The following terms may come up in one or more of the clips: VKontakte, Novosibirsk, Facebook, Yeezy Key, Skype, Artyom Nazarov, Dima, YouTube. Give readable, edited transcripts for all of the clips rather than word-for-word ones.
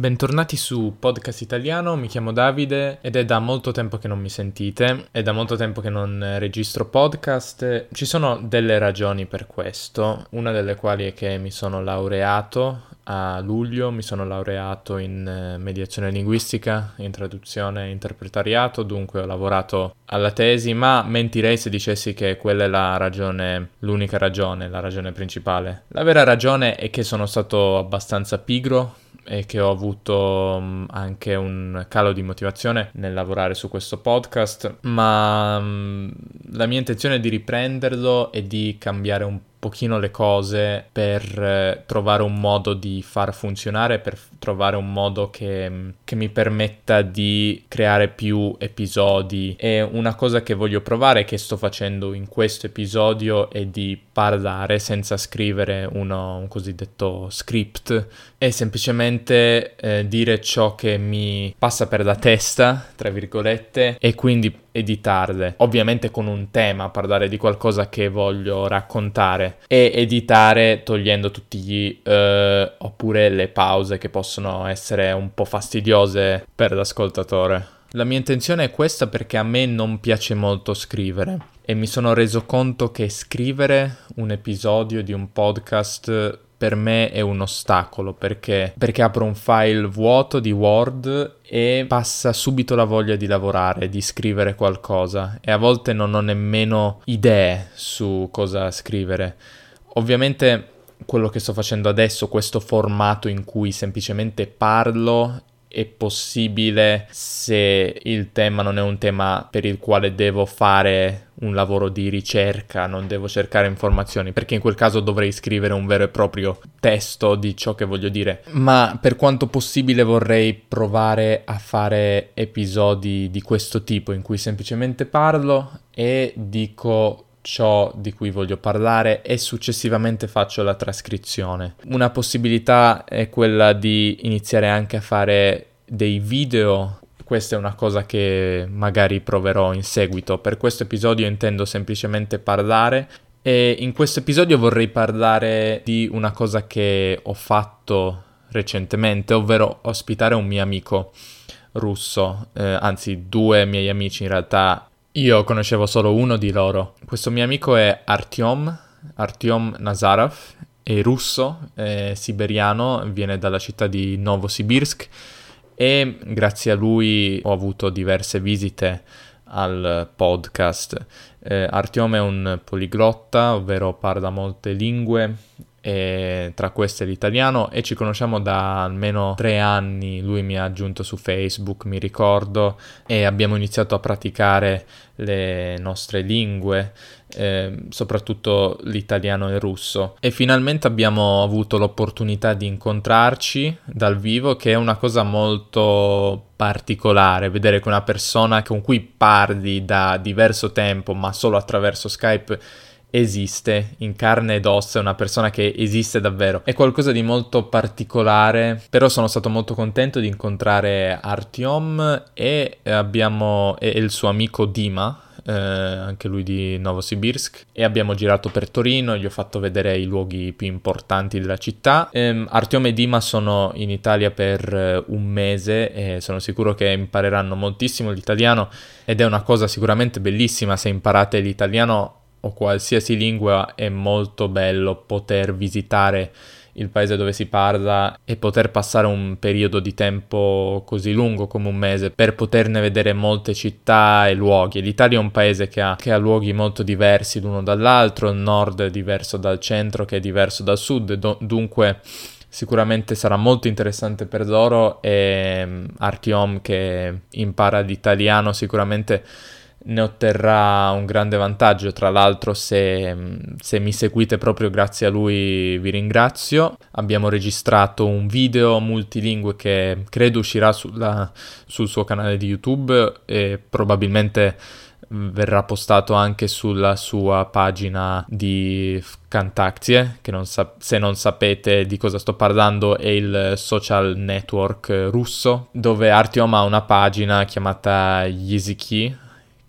Bentornati su Podcast Italiano, mi chiamo Davide ed è da molto tempo che non mi sentite, è da molto tempo che non registro podcast. Ci sono delle ragioni per questo, una delle quali è che mi sono laureato a luglio, mi sono laureato in mediazione linguistica, in traduzione e interpretariato, dunque ho lavorato alla tesi, ma mentirei se dicessi che quella è la ragione, l'unica ragione, la ragione principale. La vera ragione è che sono stato abbastanza pigro e che ho avuto anche un calo di motivazione nel lavorare su questo podcast, ma la mia intenzione è di riprenderlo e di cambiare un pochino le cose per trovare un modo di far funzionare, per trovare un modo che mi permetta di creare più episodi. E una cosa che voglio provare, che sto facendo in questo episodio, è di parlare senza scrivere un cosiddetto script e semplicemente dire ciò che mi passa per la testa, tra virgolette, e quindi editarle, ovviamente con un tema, parlare di qualcosa che voglio raccontare e editare togliendo tutti gli oppure le pause che possono essere un po' fastidiose per l'ascoltatore. La mia intenzione è questa perché a me non piace molto scrivere e mi sono reso conto che scrivere un episodio di un podcast per me è un ostacolo perché apro un file vuoto di Word e passa subito la voglia di lavorare, di scrivere qualcosa, e a volte non ho nemmeno idee su cosa scrivere. Ovviamente quello che sto facendo adesso, questo formato in cui semplicemente parlo, è possibile se il tema non è un tema per il quale devo fare un lavoro di ricerca, non devo cercare informazioni, perché in quel caso dovrei scrivere un vero e proprio testo di ciò che voglio dire. Ma per quanto possibile vorrei provare a fare episodi di questo tipo in cui semplicemente parlo e dico ciò di cui voglio parlare e successivamente faccio la trascrizione. Una possibilità è quella di iniziare anche a fare dei video. Questa è una cosa che magari proverò in seguito. Per questo episodio intendo semplicemente parlare, e in questo episodio vorrei parlare di una cosa che ho fatto recentemente, ovvero ospitare un mio amico russo, anzi due miei amici in realtà. Io conoscevo solo uno di loro. Questo mio amico è Artyom Nazarov, è russo, è siberiano, viene dalla città di Novosibirsk e grazie a lui ho avuto diverse visite al podcast. Artyom è un poliglotta, ovvero parla molte lingue, e tra queste l'italiano, e ci conosciamo da almeno 3 anni. Lui mi ha aggiunto su Facebook, mi ricordo, e abbiamo iniziato a praticare le nostre lingue, soprattutto l'italiano e il russo, e finalmente abbiamo avuto l'opportunità di incontrarci dal vivo, che è una cosa molto particolare, vedere che una persona con cui parli da diverso tempo ma solo attraverso Skype esiste in carne ed ossa, è una persona che esiste davvero, è qualcosa di molto particolare. Però sono stato molto contento di incontrare Artyom e il suo amico Dima, anche lui di Novosibirsk, e abbiamo girato per Torino, gli ho fatto vedere i luoghi più importanti della città. Artyom e Dima sono in Italia per 1 mese e sono sicuro che impareranno moltissimo l'italiano, ed è una cosa sicuramente bellissima. Se imparate l'italiano o qualsiasi lingua, è molto bello poter visitare il paese dove si parla e poter passare un periodo di tempo così lungo come 1 mese per poterne vedere molte città e luoghi. L'Italia è un paese che ha luoghi molto diversi l'uno dall'altro, il nord è diverso dal centro che è diverso dal sud, dunque sicuramente sarà molto interessante per loro, e Artyom, che impara l'italiano, sicuramente ne otterrà un grande vantaggio. Tra l'altro, se mi seguite proprio grazie a lui, vi ringrazio. Abbiamo registrato un video multilingue che credo uscirà sul suo canale di YouTube e probabilmente verrà postato anche sulla sua pagina di VKontakte, che se non sapete di cosa sto parlando è il social network russo, dove Artyom ha una pagina chiamata Yeezy Key,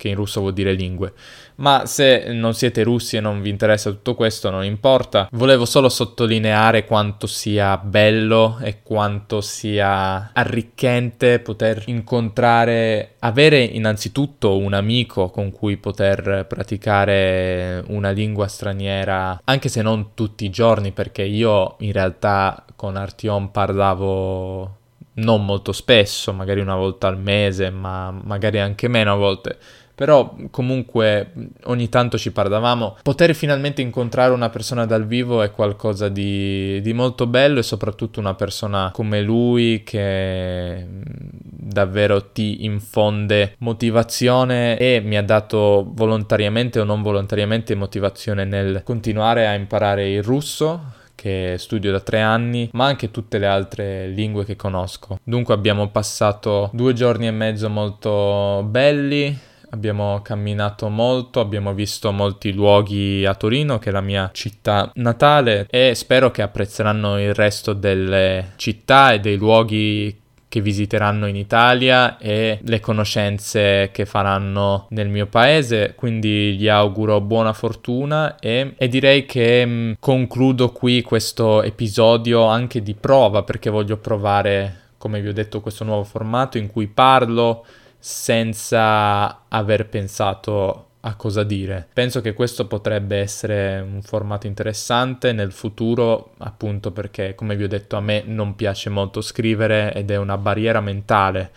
che in russo vuol dire lingue. Ma se non siete russi e non vi interessa tutto questo, non importa. Volevo solo sottolineare quanto sia bello e quanto sia arricchente poter incontrare, avere innanzitutto un amico con cui poter praticare una lingua straniera, anche se non tutti i giorni, perché io in realtà con Artyom parlavo non molto spesso, magari una volta al mese, ma magari anche meno a volte. Però comunque ogni tanto ci parlavamo. Poter finalmente incontrare una persona dal vivo è qualcosa di molto bello, e soprattutto una persona come lui che davvero ti infonde motivazione, e mi ha dato volontariamente o non volontariamente motivazione nel continuare a imparare il russo, che studio da 3 anni, ma anche tutte le altre lingue che conosco. Dunque abbiamo passato 2 giorni e mezzo molto belli. Abbiamo camminato molto, abbiamo visto molti luoghi a Torino, che è la mia città natale, e spero che apprezzeranno il resto delle città e dei luoghi che visiteranno in Italia e le conoscenze che faranno nel mio paese. Quindi gli auguro buona fortuna e direi che concludo qui questo episodio anche di prova, perché voglio provare, come vi ho detto, questo nuovo formato in cui parlo senza aver pensato a cosa dire. Penso che questo potrebbe essere un formato interessante nel futuro, appunto perché, come vi ho detto, a me non piace molto scrivere ed è una barriera mentale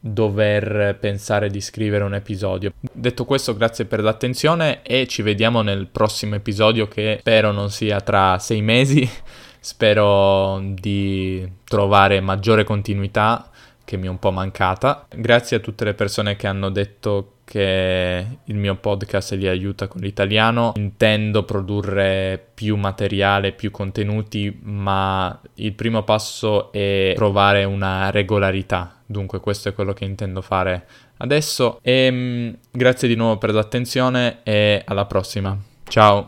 dover pensare di scrivere un episodio. Detto questo, grazie per l'attenzione e ci vediamo nel prossimo episodio, che spero non sia tra 6 mesi. Spero di trovare maggiore continuità, che mi è un po' mancata. Grazie a tutte le persone che hanno detto che il mio podcast li aiuta con l'italiano. Intendo produrre più materiale, più contenuti, ma il primo passo è trovare una regolarità. Dunque questo è quello che intendo fare adesso. E grazie di nuovo per l'attenzione e alla prossima. Ciao!